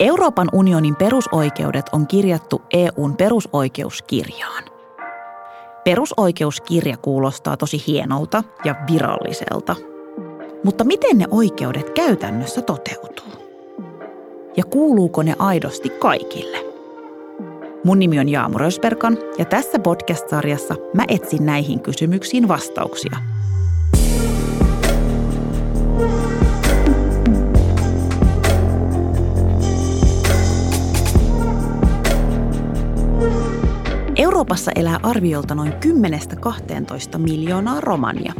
Euroopan unionin perusoikeudet on kirjattu EU:n perusoikeuskirjaan. Perusoikeuskirja kuulostaa tosi hienolta ja viralliselta. Mutta miten ne oikeudet käytännössä toteutuu? Ja kuuluuko ne aidosti kaikille? Mun nimi on Jaamu Rösberkan ja tässä podcast-sarjassa mä etsin näihin kysymyksiin vastauksia. Euroopassa elää arviolta noin 10–12 miljoonaa romania.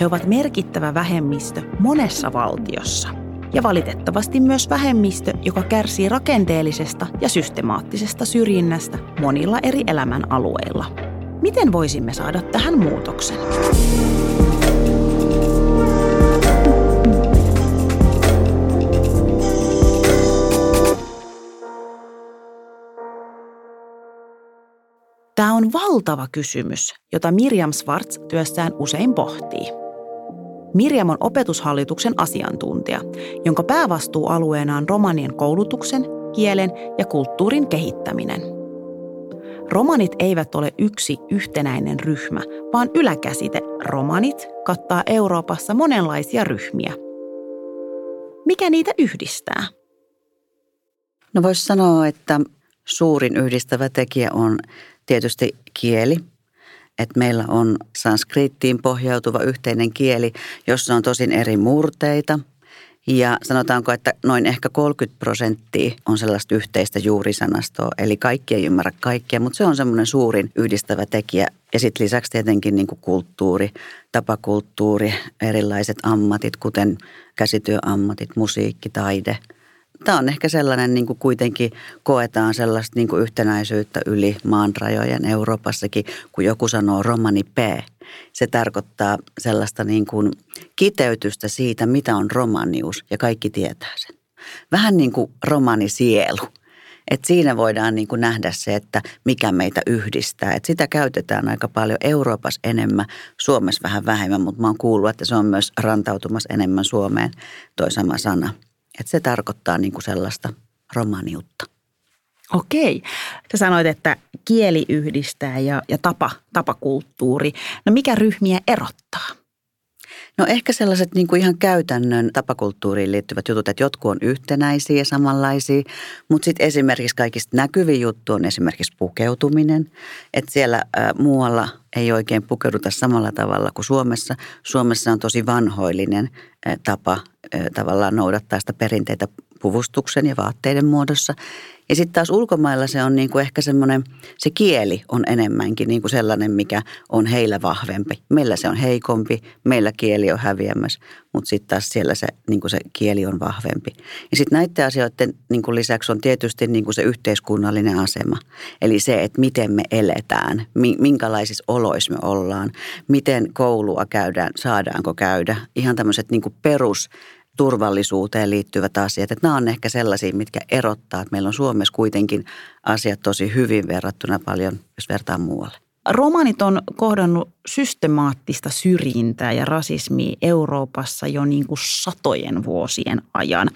He ovat merkittävä vähemmistö monessa valtiossa ja valitettavasti myös vähemmistö, joka kärsii rakenteellisesta ja systemaattisesta syrjinnästä monilla eri elämän alueilla. Miten voisimme saada tähän muutoksen? Tämä on valtava kysymys, jota Mirjam Schwarz työssään usein pohtii. Mirjam on opetushallituksen asiantuntija, jonka päävastuualueena on romanien koulutuksen, kielen ja kulttuurin kehittäminen. Romanit eivät ole yksi yhtenäinen ryhmä, vaan yläkäsite romanit kattaa Euroopassa monenlaisia ryhmiä. Mikä niitä yhdistää? No voisi sanoa, että suurin yhdistävä tekijä on tietysti kieli, että meillä on sanskriittiin pohjautuva yhteinen kieli, jossa on tosin eri murteita ja sanotaanko, että noin ehkä 30% on sellaista yhteistä juurisanastoa, eli kaikki ei ymmärrä kaikkia, mutta se on semmoinen suurin yhdistävä tekijä ja sitten lisäksi tietenkin niin kuin kulttuuri, tapakulttuuri, erilaiset ammatit, kuten käsityöammatit, musiikki, taide. Tämä on ehkä sellainen, niin kuin kuitenkin koetaan sellaista niin kuin yhtenäisyyttä yli maan rajojen Euroopassakin, kun joku sanoo romani P. Se tarkoittaa sellaista niin kuin kiteytystä siitä, mitä on romanius ja kaikki tietää sen. Vähän niin kuin romanisielu. Et siinä voidaan niin kuin nähdä se, että mikä meitä yhdistää. Et sitä käytetään aika paljon Euroopassa enemmän, Suomessa vähän vähemmän, mutta mä oon kuullut, että se on myös rantautumassa enemmän Suomeen toi sama sana. Että se tarkoittaa niinku sellaista romaniutta. Okei. Sä sanoit, että kieli yhdistää ja tapakulttuuri. No mikä ryhmiä erottaa? No ehkä sellaiset niinku ihan käytännön tapakulttuuriin liittyvät jutut, että jotkut on yhtenäisiä ja samanlaisia. Mutta sitten esimerkiksi kaikista näkyvin juttu on esimerkiksi pukeutuminen. Että siellä muualla ei oikein pukeuduta samalla tavalla kuin Suomessa. Suomessa on tosi vanhoillinen tapa tavallaan noudattaa sitä perinteitä puvustuksen ja vaatteiden muodossa. Ja sitten taas ulkomailla se on niinku ehkä semmoinen, se kieli on enemmänkin niinku sellainen, mikä on heillä vahvempi. Meillä se on heikompi, meillä kieli on häviämässä, mutta sitten taas siellä se, niinku se kieli on vahvempi. Ja sitten näiden asioiden niinku lisäksi on tietysti niinku se yhteiskunnallinen asema. Eli se, että miten me eletään, minkälaisissa oloissa me ollaan, miten koulua käydään, saadaanko käydä. Ihan tämmöiset niinku perus turvallisuuteen liittyvät asiat. Että nämä on ehkä sellaisia, mitkä erottaa, että meillä on Suomessa kuitenkin asiat tosi hyvin verrattuna paljon, jos vertaa muualle. Romanit on kohdannut systemaattista syrjintää ja rasismia Euroopassa jo niin kuin satojen vuosien ajan.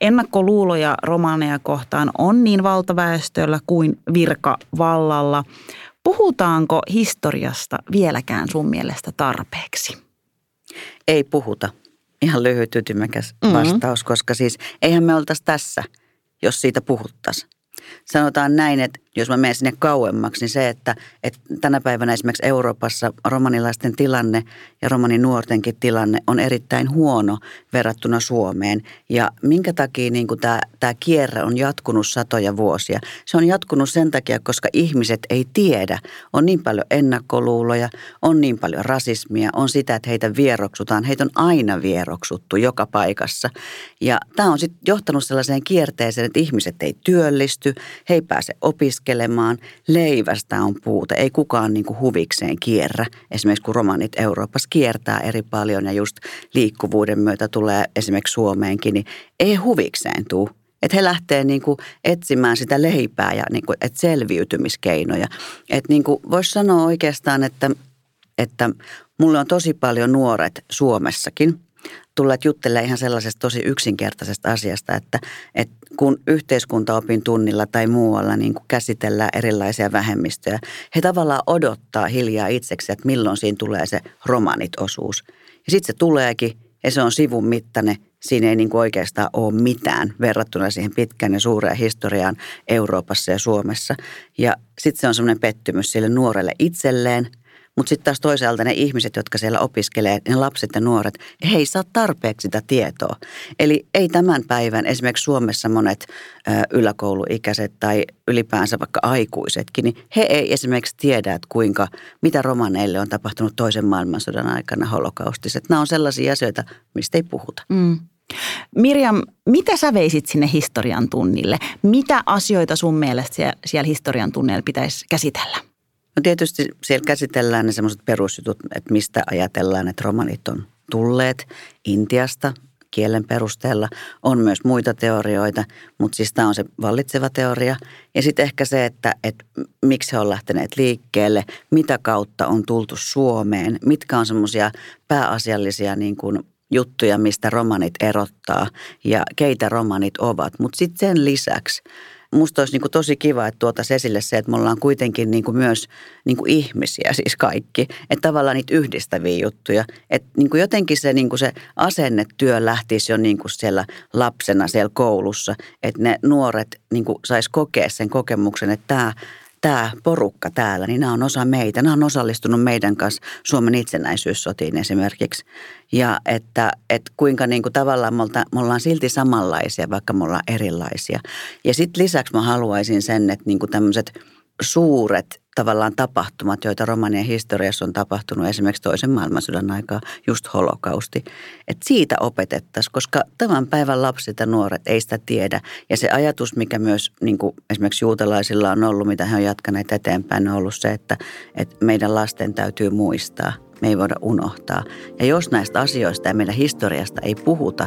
Ennakkoluuloja romaneja kohtaan on niin valtaväestöllä kuin virkavallalla. Puhutaanko historiasta vieläkään sun mielestä tarpeeksi? Ei puhuta. Ihan lyhyt ytimekäs vastaus, koska siis eihän me oltaisi tässä, jos siitä puhuttaisiin. Sanotaan näin, että jos mä menen sinne kauemmaksi, niin se, että tänä päivänä esimerkiksi Euroopassa romanilaisten tilanne ja romaninuortenkin tilanne on erittäin huono verrattuna Suomeen. Ja minkä takia niin kuin tämä kierre on jatkunut satoja vuosia? Se on jatkunut sen takia, koska ihmiset ei tiedä. On niin paljon ennakkoluuloja, on niin paljon rasismia, on sitä, että heitä vieroksutaan. Heitä on aina vieroksuttu joka paikassa. Ja tämä on sitten johtanut sellaiseen kierteeseen, että ihmiset ei työllisty, he ei pääse opiskelemaan. Leivästä on puute. Ei kukaan niin kuin huvikseen kierrä. Esimerkiksi kun romanit Euroopassa kiertää eri paljon ja just liikkuvuuden myötä tulee esimerkiksi Suomeenkin, niin ei huvikseen tule. Että he lähtee niin kuin etsimään sitä leipää ja niin kuin, että selviytymiskeinoja. Että niin kuin voisi sanoa oikeastaan, että mulle on tosi paljon nuoret Suomessakin, tulleet juttelemaan ihan sellaisesta tosi yksinkertaisesta asiasta, että kun yhteiskuntaopin tunnilla tai muualla niin käsitellään erilaisia vähemmistöjä, he tavallaan odottaa hiljaa itseksi, että milloin siinä tulee se romanit-osuus. Ja sitten se tuleekin ja se on sivun mittainen. Siinä ei niin kuin oikeastaan ole mitään verrattuna siihen pitkään ja suureen historiaan Euroopassa ja Suomessa. Ja sitten se on semmoinen pettymys sille nuorelle itselleen. Mutta sitten taas toisaalta ne ihmiset, jotka siellä opiskelee, ne lapset ja nuoret, he ei saa tarpeeksi sitä tietoa. Eli ei tämän päivän esimerkiksi Suomessa monet yläkouluikäiset tai ylipäänsä vaikka aikuisetkin, niin he ei esimerkiksi tiedä, että mitä romaneille on tapahtunut toisen maailmansodan aikana holokaustissa. Nämä on sellaisia asioita, mistä ei puhuta. Mm. Mirjam, mitä sä veisit sinne historian tunnille? Mitä asioita sun mielestä siellä historian tunnilla pitäisi käsitellä? No tietysti siellä käsitellään ne semmoiset perusjutut, että mistä ajatellaan, että romanit on tulleet Intiasta kielen perusteella. On myös muita teorioita, mutta siis tämä on se vallitseva teoria. Ja sitten ehkä se, että miksi he on lähteneet liikkeelle, mitä kautta on tultu Suomeen, mitkä on semmoisia pääasiallisia niin kuin juttuja, mistä romanit erottaa ja keitä romanit ovat. Mutta sitten sen lisäksi musta olisi niin kuin tosi kiva, että tuotaisiin esille se, että me ollaan kuitenkin niin kuin myös niin kuin ihmisiä, siis kaikki. Että tavallaan niitä yhdistäviä juttuja. Että niin kuin jotenkin se, niin kuin se asennetyö lähtisi jo niin kuin siellä lapsena siellä koulussa. Että ne nuoret niin kuin sais kokea sen kokemuksen, että tämä porukka täällä, niin nämä on osa meitä. Nämä on osallistunut meidän kanssa Suomen itsenäisyyssotiin esimerkiksi. Ja että kuinka niin kuin tavallaan me ollaan silti samanlaisia, vaikka me ollaan erilaisia. Ja sitten lisäksi mä haluaisin sen, että niin kuin tämmöiset suuret tavallaan tapahtumat, joita romanien historiassa on tapahtunut esimerkiksi toisen maailmansodan aikaa, just holokausti. Että siitä opetettaisiin, koska tämän päivän lapset ja nuoret ei sitä tiedä. Ja se ajatus, mikä myös niin kuin esimerkiksi juutalaisilla on ollut, mitä he on jatkaneet eteenpäin, on ollut se, että meidän lasten täytyy muistaa. Me ei voida unohtaa. Ja jos näistä asioista ja meidän historiasta ei puhuta,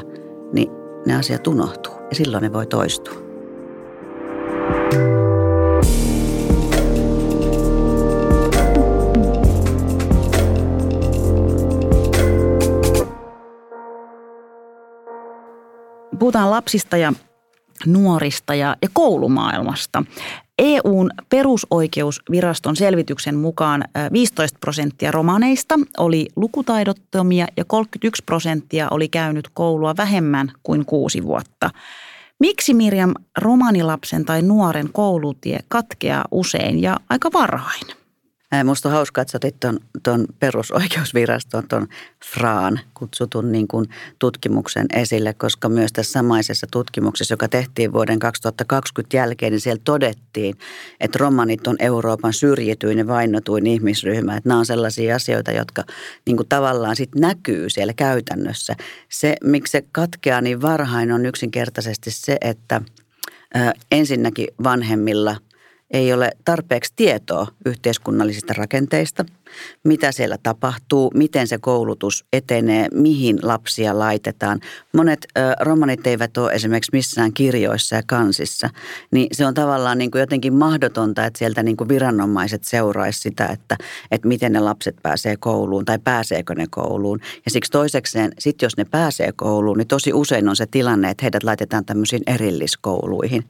niin ne asiat unohtuu ja silloin ne voi toistua. Puhutaan lapsista ja nuorista ja koulumaailmasta. EU:n perusoikeusviraston selvityksen mukaan 15% romaneista oli lukutaidottomia ja 31% oli käynyt koulua vähemmän kuin 6 vuotta. Miksi, Mirjam, romanilapsen tai nuoren koulutie katkeaa usein ja aika varhain? Musta on hauskaa, että sä otit tuon perusoikeusviraston, tuon FRAan kutsutun niin kuin tutkimuksen esille, koska myös tässä samaisessa tutkimuksessa, joka tehtiin vuoden 2020 jälkeen, niin siellä todettiin, että romanit on Euroopan syrjityin ja vainotuin ihmisryhmä. Että nämä on sellaisia asioita, jotka niin kuin tavallaan sit näkyy siellä käytännössä. Se, miksi se katkeaa niin varhain, on yksinkertaisesti se, että ensinnäkin vanhemmilla ei ole tarpeeksi tietoa yhteiskunnallisista rakenteista, mitä siellä tapahtuu, miten se koulutus etenee, mihin lapsia laitetaan. Monet romanit eivät ole esimerkiksi missään kirjoissa ja kansissa, niin se on tavallaan niin kuin jotenkin mahdotonta, että sieltä niin kuin viranomaiset seuraisi sitä, että miten ne lapset pääsee kouluun tai pääseekö ne kouluun. Ja siksi toisekseen, sit jos ne pääsee kouluun, niin tosi usein on se tilanne, että heidät laitetaan tämmöisiin erilliskouluihin.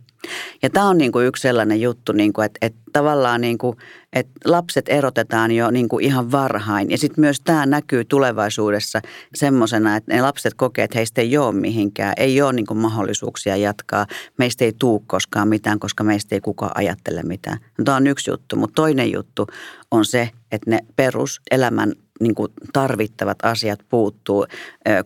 Ja tämä on niinku yksi sellainen juttu, niinku, että tavallaan niinku, että lapset erotetaan jo niinku ihan varhain. Ja sitten myös tämä näkyy tulevaisuudessa semmoisena, että ne lapset kokee, että heistä ei ole mihinkään. Ei ole niinku mahdollisuuksia jatkaa. Meistä ei tule koskaan mitään, koska meistä ei kukaan ajattele mitään. No, tämä on yksi juttu, mutta toinen juttu on se, että ne peruselämän niinku tarvittavat asiat puuttuu.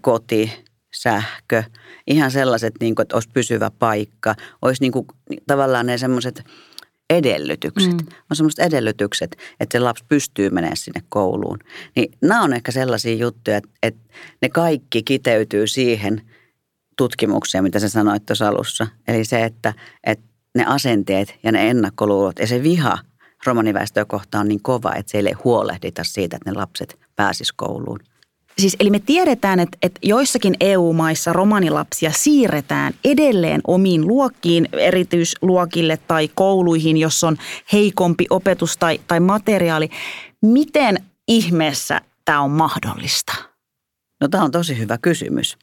Koti, sähkö, ihan sellaiset, niin kuin, että olisi pysyvä paikka, olisi niin kuin, tavallaan ne sellaiset edellytykset. On sellaiset edellytykset, että se lapsi pystyy menemään sinne kouluun. Niin nämä on ehkä sellaisia juttuja, että ne kaikki kiteytyy siihen tutkimukseen, mitä sä sanoit tuossa alussa. Eli se, että ne asenteet ja ne ennakkoluulot ja se viha romaniväestöä kohtaan on niin kova, että siellä ei huolehdita siitä, että ne lapset pääsisivät kouluun. Siis eli me tiedetään, että joissakin EU-maissa romanilapsia siirretään edelleen omiin luokkiin, erityisluokille tai kouluihin, jos on heikompi opetus tai materiaali. Miten ihmeessä tämä on mahdollista? No tämä on tosi hyvä kysymys.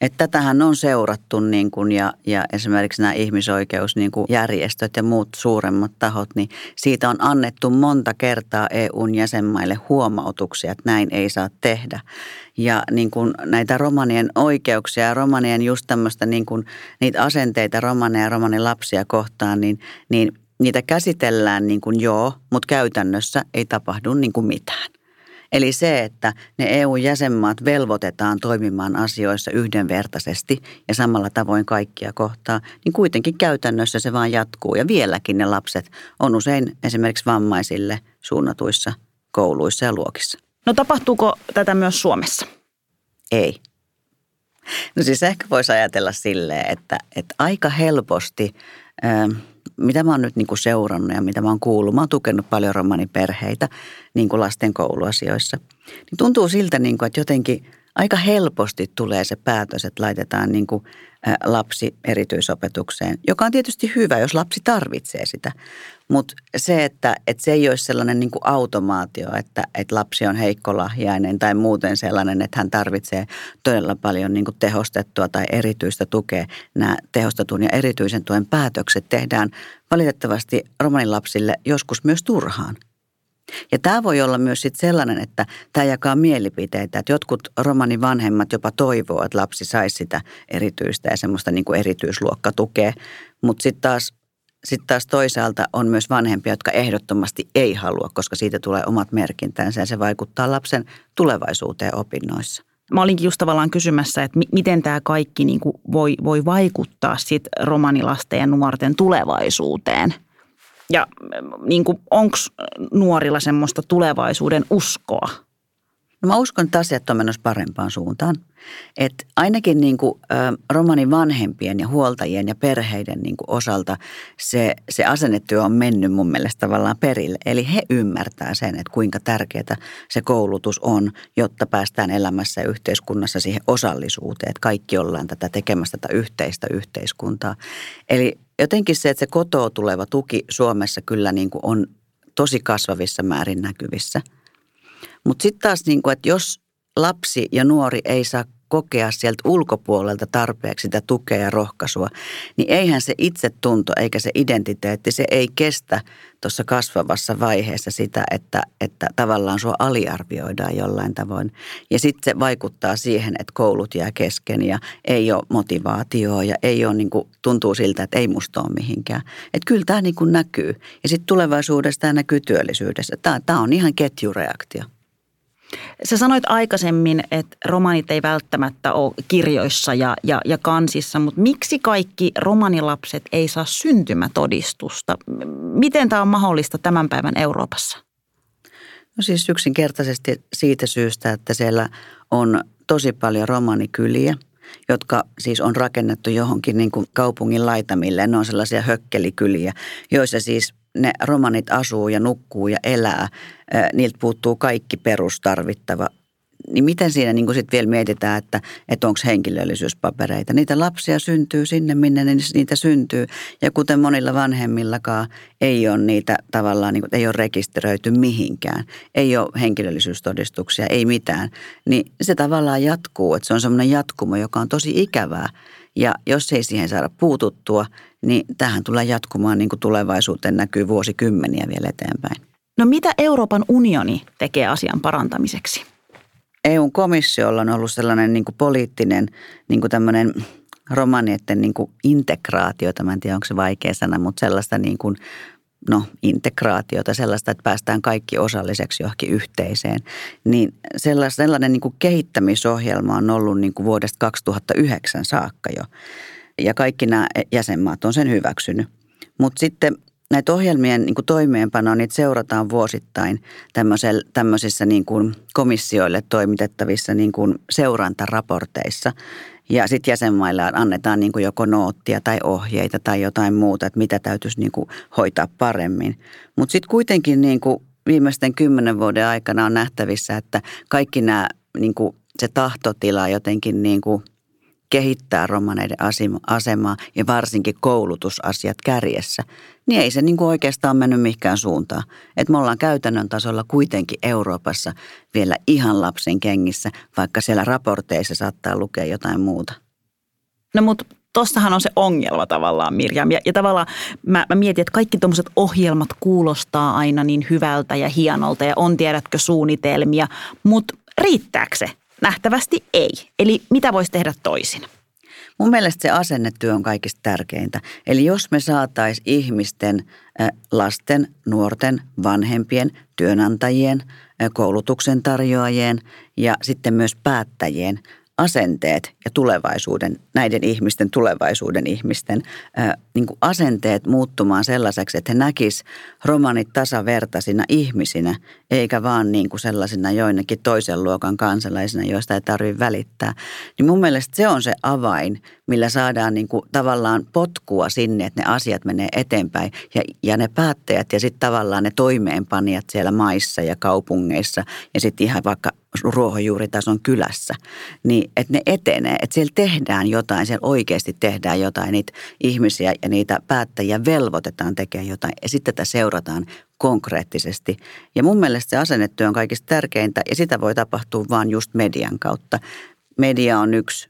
Että tätähän on seurattu niin kuin ja esimerkiksi nämä ihmisoikeusjärjestöt ja muut suuremmat tahot, niin siitä on annettu monta kertaa EUn jäsenmaille huomautuksia, että näin ei saa tehdä. Ja niin kuin näitä romanien oikeuksia ja romanien just tämmöistä niin kuin niitä asenteita romaneja ja romanilapsia kohtaan, niin niitä käsitellään niin kuin joo, mutta käytännössä ei tapahdu niin kuin mitään. Eli se, että ne EU-jäsenmaat velvoitetaan toimimaan asioissa yhdenvertaisesti ja samalla tavoin kaikkia kohtaa, niin kuitenkin käytännössä se vaan jatkuu. Ja vieläkin ne lapset on usein esimerkiksi vammaisille suunnatuissa kouluissa ja luokissa. No tapahtuuko tätä myös Suomessa? Ei. No siis ehkä voisi ajatella silleen, että aika helposti... Mitä mä oon nyt niin kuin seurannut ja mitä mä oon kuullut, mä oon tukenut paljon romaniperheitä niin kuin lasten kouluasioissa, niin tuntuu siltä, niin kuin, että jotenkin aika helposti tulee se päätös, että laitetaan niin kuin lapsi erityisopetukseen, joka on tietysti hyvä, jos lapsi tarvitsee sitä. Mutta se, että se ei ole sellainen niin kuin automaatio, että lapsi on heikkolahjainen tai muuten sellainen, että hän tarvitsee todella paljon niin kuin tehostettua tai erityistä tukea. Nämä tehostetun ja erityisen tuen päätökset tehdään valitettavasti romanilapsille joskus myös turhaan. Ja tämä voi olla myös sit sellainen, että tämä jakaa mielipiteitä, että jotkut romanivanhemmat jopa toivoo, että lapsi saisi sitä erityistä ja semmoista niin kuin erityisluokkatukea, mutta sitten taas toisaalta on myös vanhempia, jotka ehdottomasti ei halua, koska siitä tulee omat merkintänsä ja se vaikuttaa lapsen tulevaisuuteen opinnoissa. Mä olinkin just tavallaan kysymässä, että miten tämä kaikki niin kuin voi vaikuttaa sit romanilasten ja nuorten tulevaisuuteen. Ja niin kuin, onko nuorilla semmoista tulevaisuuden uskoa? No mä uskon, että asiat on menossa parempaan suuntaan. Että ainakin niin kuin, romanin vanhempien ja huoltajien ja perheiden niin kuin osalta se asennetyö on mennyt mun mielestä tavallaan perille. Eli he ymmärtää sen, että kuinka tärkeää se koulutus on, jotta päästään elämässä ja yhteiskunnassa siihen osallisuuteen. Että kaikki ollaan tätä tekemässä tätä yhteistä yhteiskuntaa. Eli jotenkin se, että se kotoa tuleva tuki Suomessa kyllä niin kuin on tosi kasvavissa määrin näkyvissä. Mutta sitten taas, niin kuin, että jos lapsi ja nuori ei saa kokea sieltä ulkopuolelta tarpeeksi sitä tukea ja rohkaisua, niin eihän se itsetunto eikä se identiteetti, se ei kestä tuossa kasvavassa vaiheessa sitä, että tavallaan sua aliarvioidaan jollain tavoin. Ja sitten se vaikuttaa siihen, että koulut jää kesken ja ei ole motivaatioa ja ei ole, niin kuin, tuntuu siltä, että ei musta ole mihinkään. Että kyllä tämä niin kuin näkyy. Ja sitten tulevaisuudessa tämä näkyy työllisyydessä. Tämä on ihan ketjureaktio. Sä sanoit aikaisemmin, että romanit ei välttämättä ole kirjoissa ja kansissa, mutta miksi kaikki romanilapset ei saa syntymätodistusta? Miten tämä on mahdollista tämän päivän Euroopassa? No siis yksinkertaisesti siitä syystä, että siellä on tosi paljon romanikyliä, jotka siis on rakennettu johonkin niin kuin kaupungin laitamille. Ne on sellaisia hökkelikyliä, joissa siis ne romanit asuu ja nukkuu ja elää. Niiltä puuttuu kaikki perustarvittava. Niin miten siinä niin sitten vielä mietitään, että onko henkilöllisyyspapereita? Niitä lapsia syntyy sinne, minne niitä syntyy. Ja kuten monilla vanhemmillakaan ei ole niitä tavallaan, niin kuin, ei ole rekisteröity mihinkään. Ei ole henkilöllisyystodistuksia, ei mitään. Niin se tavallaan jatkuu, että se on semmoinen jatkumo, joka on tosi ikävää. Ja jos ei siihen saada puututtua, niin tähän tulee jatkumaan niin kuin tulevaisuuteen näkyy vuosikymmeniä vielä eteenpäin. No mitä Euroopan unioni tekee asian parantamiseksi? EU-komissiolla on ollut sellainen niin kuin poliittinen niin kuin tämmöinen romanien niin kuin integraatio. Mä en tiedä, onko se vaikea sana, mutta sellaista niin kuin, integraatiota, sellaista, että päästään kaikki osalliseksi johonkin yhteiseen. Niin sellainen niin kuin kehittämisohjelma on ollut niin kuin vuodesta 2009 saakka jo. Ja kaikki nämä jäsenmaat on sen hyväksynyt. Mutta sitten näitä ohjelmien niin kuin toimeenpanoa, niitä seurataan vuosittain tämmöisissä niin kuin komissioille toimitettavissa niin kuin seurantaraporteissa. Ja sitten jäsenmailla annetaan niin kuin joko noottia tai ohjeita tai jotain muuta, että mitä täytyisi niin kuin hoitaa paremmin. Mutta sitten kuitenkin niin kuin viimeisten 10 vuoden aikana on nähtävissä, että kaikki nämä, niin kuin se tahtotila jotenkin niin kuin kehittää romaneiden asemaa ja varsinkin koulutusasiat kärjessä, niin ei se niin kuin oikeastaan mennyt mihinkään suuntaan. Et me ollaan käytännön tasolla kuitenkin Euroopassa vielä ihan lapsen kengissä, vaikka siellä raporteissa saattaa lukea jotain muuta. No mutta tuossahan on se ongelma tavallaan, Mirjam. Ja tavallaan mä mietin, että kaikki tuommoiset ohjelmat kuulostaa aina niin hyvältä ja hienolta ja on tiedätkö suunnitelmia, mutta riittääkö se? Nähtävästi ei. Eli mitä voisi tehdä toisin? Mun mielestä se asennetyö on kaikista tärkeintä. Eli jos me saataisiin ihmisten, lasten, nuorten, vanhempien, työnantajien, koulutuksen tarjoajien ja sitten myös päättäjien asenteet ja tulevaisuuden, näiden ihmisten tulevaisuuden ihmisten niin kuin asenteet muuttumaan sellaiseksi, että he näkisivät romanit tasavertaisina ihmisinä, eikä vaan niin kuin sellaisina joinakin toisen luokan kansalaisina, joista ei tarvitse välittää. Niin mun mielestä se on se avain, millä saadaan niin kuin tavallaan potkua sinne, että ne asiat menee eteenpäin ja ne päättäjät ja sitten tavallaan ne toimeenpanijat siellä maissa ja kaupungeissa ja sitten ihan vaikka ruohonjuuritason kylässä, niin että ne etenee, että siellä tehdään jotain, siellä oikeasti tehdään jotain, niitä ihmisiä ja niitä päättäjiä velvoitetaan tekemään jotain ja sitten tätä seurataan konkreettisesti. Ja mun mielestä se asennetyö on kaikista tärkeintä ja sitä voi tapahtua vaan just median kautta. Media on yksi,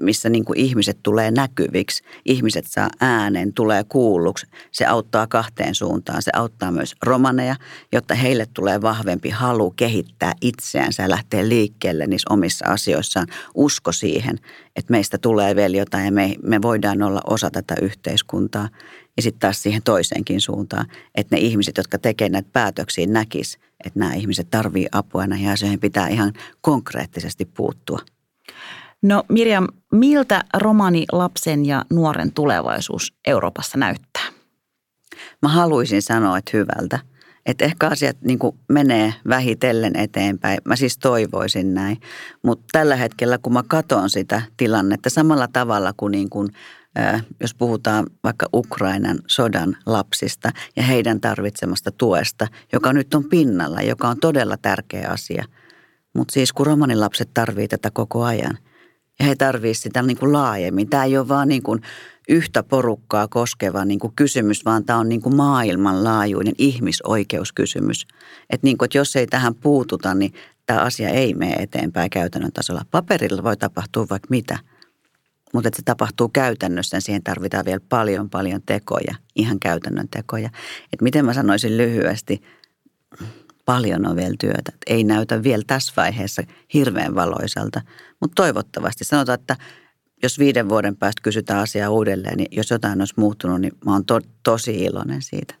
missä niin kuin ihmiset tulee näkyviksi, ihmiset saa äänen, tulee kuulluksi. Se auttaa kahteen suuntaan. Se auttaa myös romaneja, jotta heille tulee vahvempi halu kehittää itseänsä ja lähteä liikkeelle niissä omissa asioissaan. Usko siihen, että meistä tulee vielä jotain ja me voidaan olla osa tätä yhteiskuntaa. Ja sitten taas siihen toiseenkin suuntaan, että ne ihmiset, jotka tekevät näitä päätöksiä, näkisivät, että nämä ihmiset tarvitsevat apua ja näihin asioihin pitää ihan konkreettisesti puuttua. No Mirjam, miltä romani lapsen ja nuoren tulevaisuus Euroopassa näyttää? Mä haluaisin sanoa, että hyvältä. Että ehkä asiat niin kuin menee vähitellen eteenpäin. Mä siis toivoisin näin. Mutta tällä hetkellä, kun mä katson sitä tilannetta samalla tavalla kuin, jos puhutaan vaikka Ukrainan sodan lapsista ja heidän tarvitsemasta tuesta, joka nyt on pinnalla, joka on todella tärkeä asia. Mutta siis kun romanilapset tarvitsee tätä koko ajan. Ja he tarvitsevat sitä niin kuin laajemmin. Tämä ei ole vaan niin kuin yhtä porukkaa koskeva niin kuin kysymys, vaan tämä on niin kuin maailmanlaajuinen ihmisoikeuskysymys. Että niin kuin, että jos ei tähän puututa, niin tämä asia ei mene eteenpäin käytännön tasolla. Paperilla voi tapahtua vaikka mitä, mutta että se tapahtuu käytännössä, niin siihen tarvitaan vielä paljon tekoja, ihan käytännön tekoja. Että miten mä sanoisin lyhyesti, paljon on vielä työtä. Ei näytä vielä tässä vaiheessa hirveän valoisalta, mutta toivottavasti sanotaan, että jos 5 vuoden päästä kysytään asiaa uudelleen, niin jos jotain olisi muuttunut, niin mä oon tosi iloinen siitä.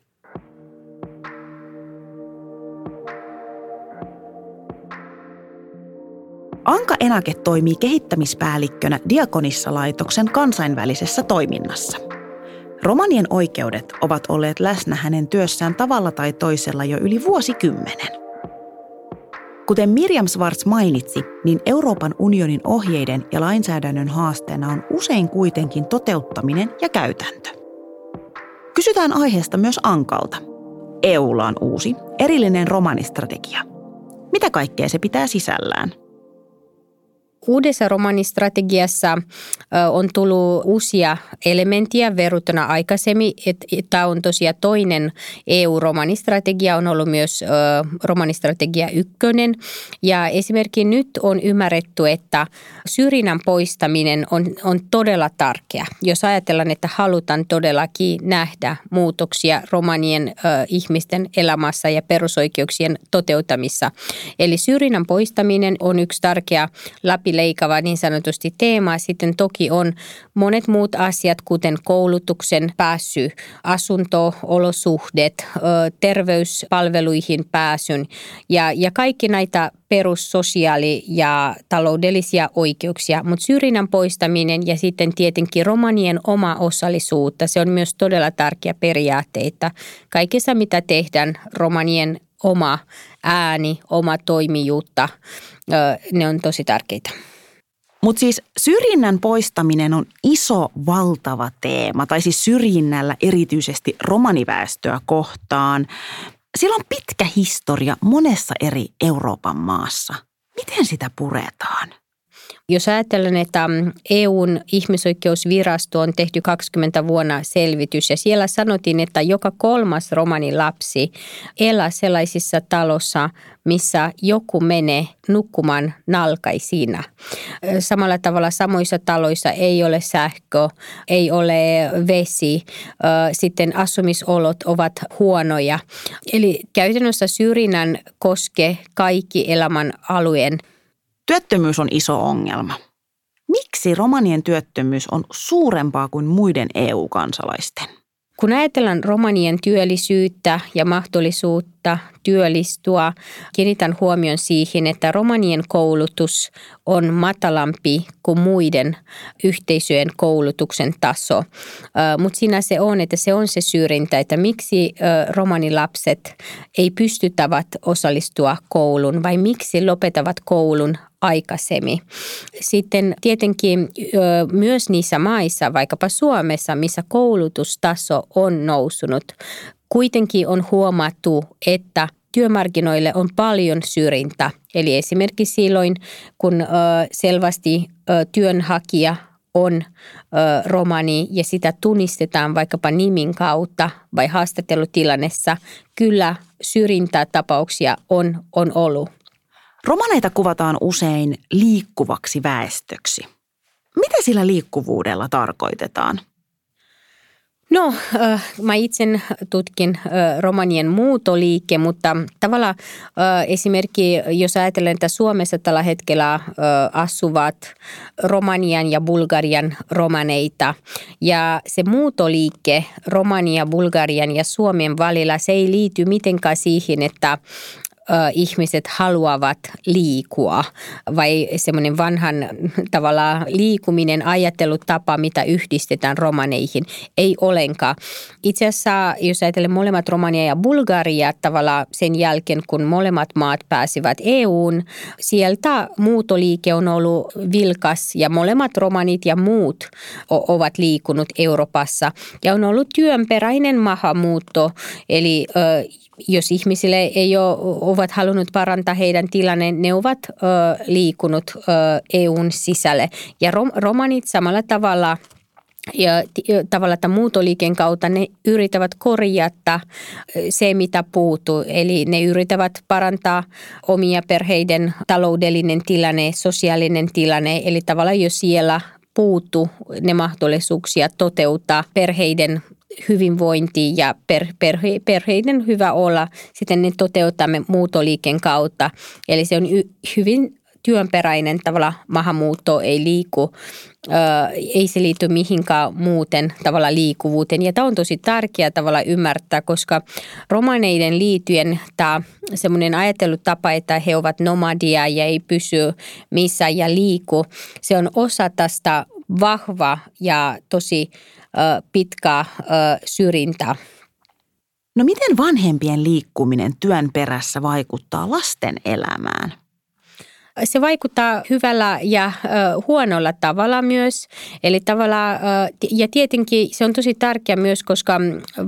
Anka Enake toimii kehittämispäällikkönä Diakonissalaitoksen kansainvälisessä toiminnassa. Romanien oikeudet ovat olleet läsnä hänen työssään tavalla tai toisella jo yli 10 vuotta. Kuten Mirjam Schwarz mainitsi, niin Euroopan unionin ohjeiden ja lainsäädännön haasteena on usein kuitenkin toteuttaminen ja käytäntö. Kysytään aiheesta myös Ankalta. EU:lla on uusi, erillinen romanistrategia. Mitä kaikkea se pitää sisällään? Uudessa romanistrategiassa on tullut uusia elementtejä verrattuna aikaisemmin. Tämä on tosiaan toinen EU-romanistrategia, on ollut myös romanistrategia 1. Ja esimerkiksi nyt on ymmärretty, että syrjinnän poistaminen on todella tärkeä. Jos ajatellaan, että halutaan todellakin nähdä muutoksia romanien ihmisten elämässä ja perusoikeuksien toteutamissa. Eli syrjinnän poistaminen on yksi tärkeä läpileikava niin sanotusti teema. Sitten toki on monet muut asiat, kuten koulutuksen pääsy, asunto, olosuhteet, terveyspalveluihin pääsyn ja kaikki näitä perussosiaali- ja taloudellisia oikeuksia. Mutta syrjinnän poistaminen ja sitten tietenkin romanien oma osallisuutta, se on myös todella tärkeä periaatteita. Kaikessa, mitä tehdään romanien oma ääni, oma toimijuutta, ne on tosi tärkeitä. Mutta siis syrjinnän poistaminen on iso, valtava teema, tai siis syrjinnällä erityisesti romaniväestöä kohtaan. Sillä on pitkä historia monessa eri Euroopan maassa. Miten sitä puretaan? Jos ajatellaan, että EUn ihmisoikeusvirasto on tehty 20 vuonna selvitys ja siellä sanottiin, että joka kolmas romanilapsi elää sellaisissa talossa, missä joku menee nukkumaan nalkaisina. Samalla tavalla samoissa taloissa ei ole sähkö, ei ole vesi, sitten asumisolot ovat huonoja. Eli käytännössä syrjinnän koskee kaikki elämän alueen. Työttömyys on iso ongelma. Miksi romanien työttömyys on suurempaa kuin muiden EU-kansalaisten? Kun ajatellaan romanien työllisyyttä ja mahdollisuutta työllistyä, kiinnitän huomion siihen, että romanien koulutus on matalampi kuin muiden yhteisöjen koulutuksen taso. Mutta siinä se on, että se on se syrjintä, että miksi romanilapset ei pystytävät osallistua kouluun vai miksi lopetavat koulun aikaisemmin. Sitten tietenkin myös niissä maissa, vaikkapa Suomessa, missä koulutustaso on noussut, kuitenkin on huomattu, että työmarkkinoille on paljon syrjintä. Eli esimerkiksi silloin, kun selvästi työnhakija on romani ja sitä tunnistetaan vaikkapa nimin kautta vai haastattelutilannessa, kyllä syrjintätapauksia on ollut. Romaneita kuvataan usein liikkuvaksi väestöksi. Mitä sillä liikkuvuudella tarkoitetaan? No, mä itse tutkin romanien muutoliikke, mutta tavallaan esimerkiksi, jos ajatellaan, että Suomessa tällä hetkellä asuvat Romanian ja Bulgarian romaneita. Ja se muutoliikke Romania, Bulgarian ja Suomen välillä, se ei liity mitenkään siihen, että ihmiset haluavat liikua vai semmoinen vanhan tavallaan liikuminen, ajattelutapa, mitä yhdistetään romaneihin, ei olenkaan. Itse asiassa, jos ajatellaan molemmat Romania ja Bulgaria tavallaan sen jälkeen, kun molemmat maat pääsivät EU:n, sieltä muutoliike on ollut vilkas ja molemmat romanit ja muut ovat liikunut Euroopassa ja on ollut työnperäinen maahanmuutto, eli jos ihmisille ei ovat halunnut parantaa heidän tilanneen, ne ovat liikunut EUn sisälle. Ja romanit samalla tavalla tämän muutoliikkeen kautta ne yrittävät korjata se, mitä puuttuu. Eli ne yrittävät parantaa omia perheiden taloudellinen tilanne, sosiaalinen tilanne. Eli tavallaan jo siellä puuttuu ne mahdollisuuksia toteuttaa perheiden hyvinvointi ja perheiden hyvä olla, sitten ne toteutamme muutoliikkeen kautta. Eli se on hyvin työnperäinen tavalla maahanmuutto, ei liiku, ei se liity mihinkään muuten tavalla liikuvuuteen. Ja tämä on tosi tärkeää tavalla ymmärtää, koska romaneiden liittyen tämä semmoinen ajattelutapa, että he ovat nomadia ja ei pysy missään ja liiku, se on osa tästä vahva ja tosi pitkä syrjintä. No miten vanhempien liikkuminen työn perässä vaikuttaa lasten elämään? Se vaikuttaa hyvällä ja huonolla tavalla myös. Eli tavallaan, ja tietenkin se on tosi tärkeää myös, koska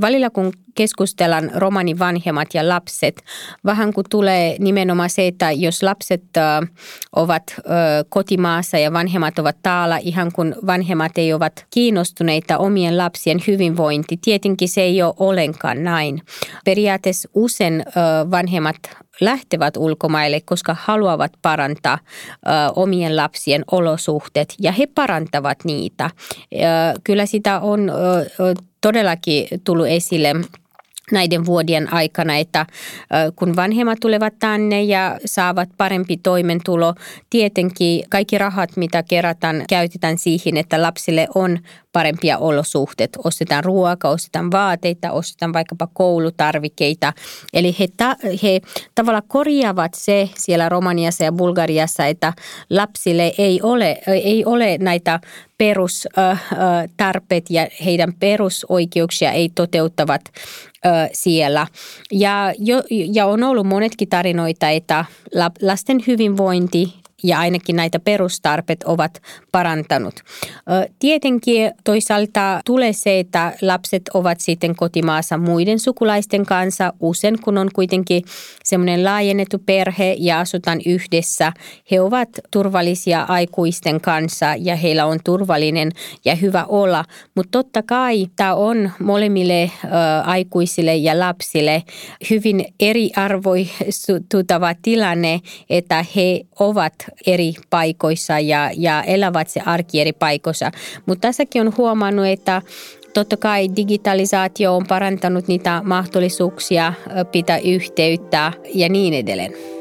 välillä kun keskustellaan romanivanhemmat ja lapset, vähän kun tulee nimenomaan se, että jos lapset ovat kotimaassa ja vanhemmat ovat täällä, ihan kun vanhemmat ei ovat kiinnostuneita omien lapsien hyvinvointi, tietenkin se ei ole ollenkaan näin. Periaatteessa usein vanhemmat lähtevät ulkomaille, koska haluavat parantaa omien lapsien olosuhteet ja he parantavat niitä. Kyllä sitä on todellakin tullut esille näiden vuodien aikana, että kun vanhemmat tulevat tänne ja saavat parempi toimeentulo, tietenkin kaikki rahat, mitä kerätään, käytetään siihen, että lapsille on parempia olosuhteet. Ostetaan ruokaa, ostetaan vaateita, ostetaan vaikkapa koulutarvikkeita. Eli he tavallaan korjaavat se siellä Romaniassa ja Bulgariassa, että lapsille ei ole näitä perustarpeet ja heidän perusoikeuksia ei toteuttavat siellä. Ja on ollut monetkin tarinoita, että lasten hyvinvointi ja ainakin näitä perustarpeet ovat parantanut. Tietenkin toisaalta tulee se, että lapset ovat sitten kotimaassa muiden sukulaisten kanssa. Usein kun on kuitenkin semmoinen laajennettu perhe ja asutaan yhdessä, he ovat turvallisia aikuisten kanssa ja heillä on turvallinen ja hyvä olla. Mutta totta kai tämä on molemmille aikuisille ja lapsille hyvin eriarvoistuva tilanne, että he ovat eri paikoissa ja elävät se arki eri paikoissa. Mutta tässäkin on huomannut, että totta kai digitalisaatio on parantanut niitä mahdollisuuksia pitää yhteyttä ja niin edelleen.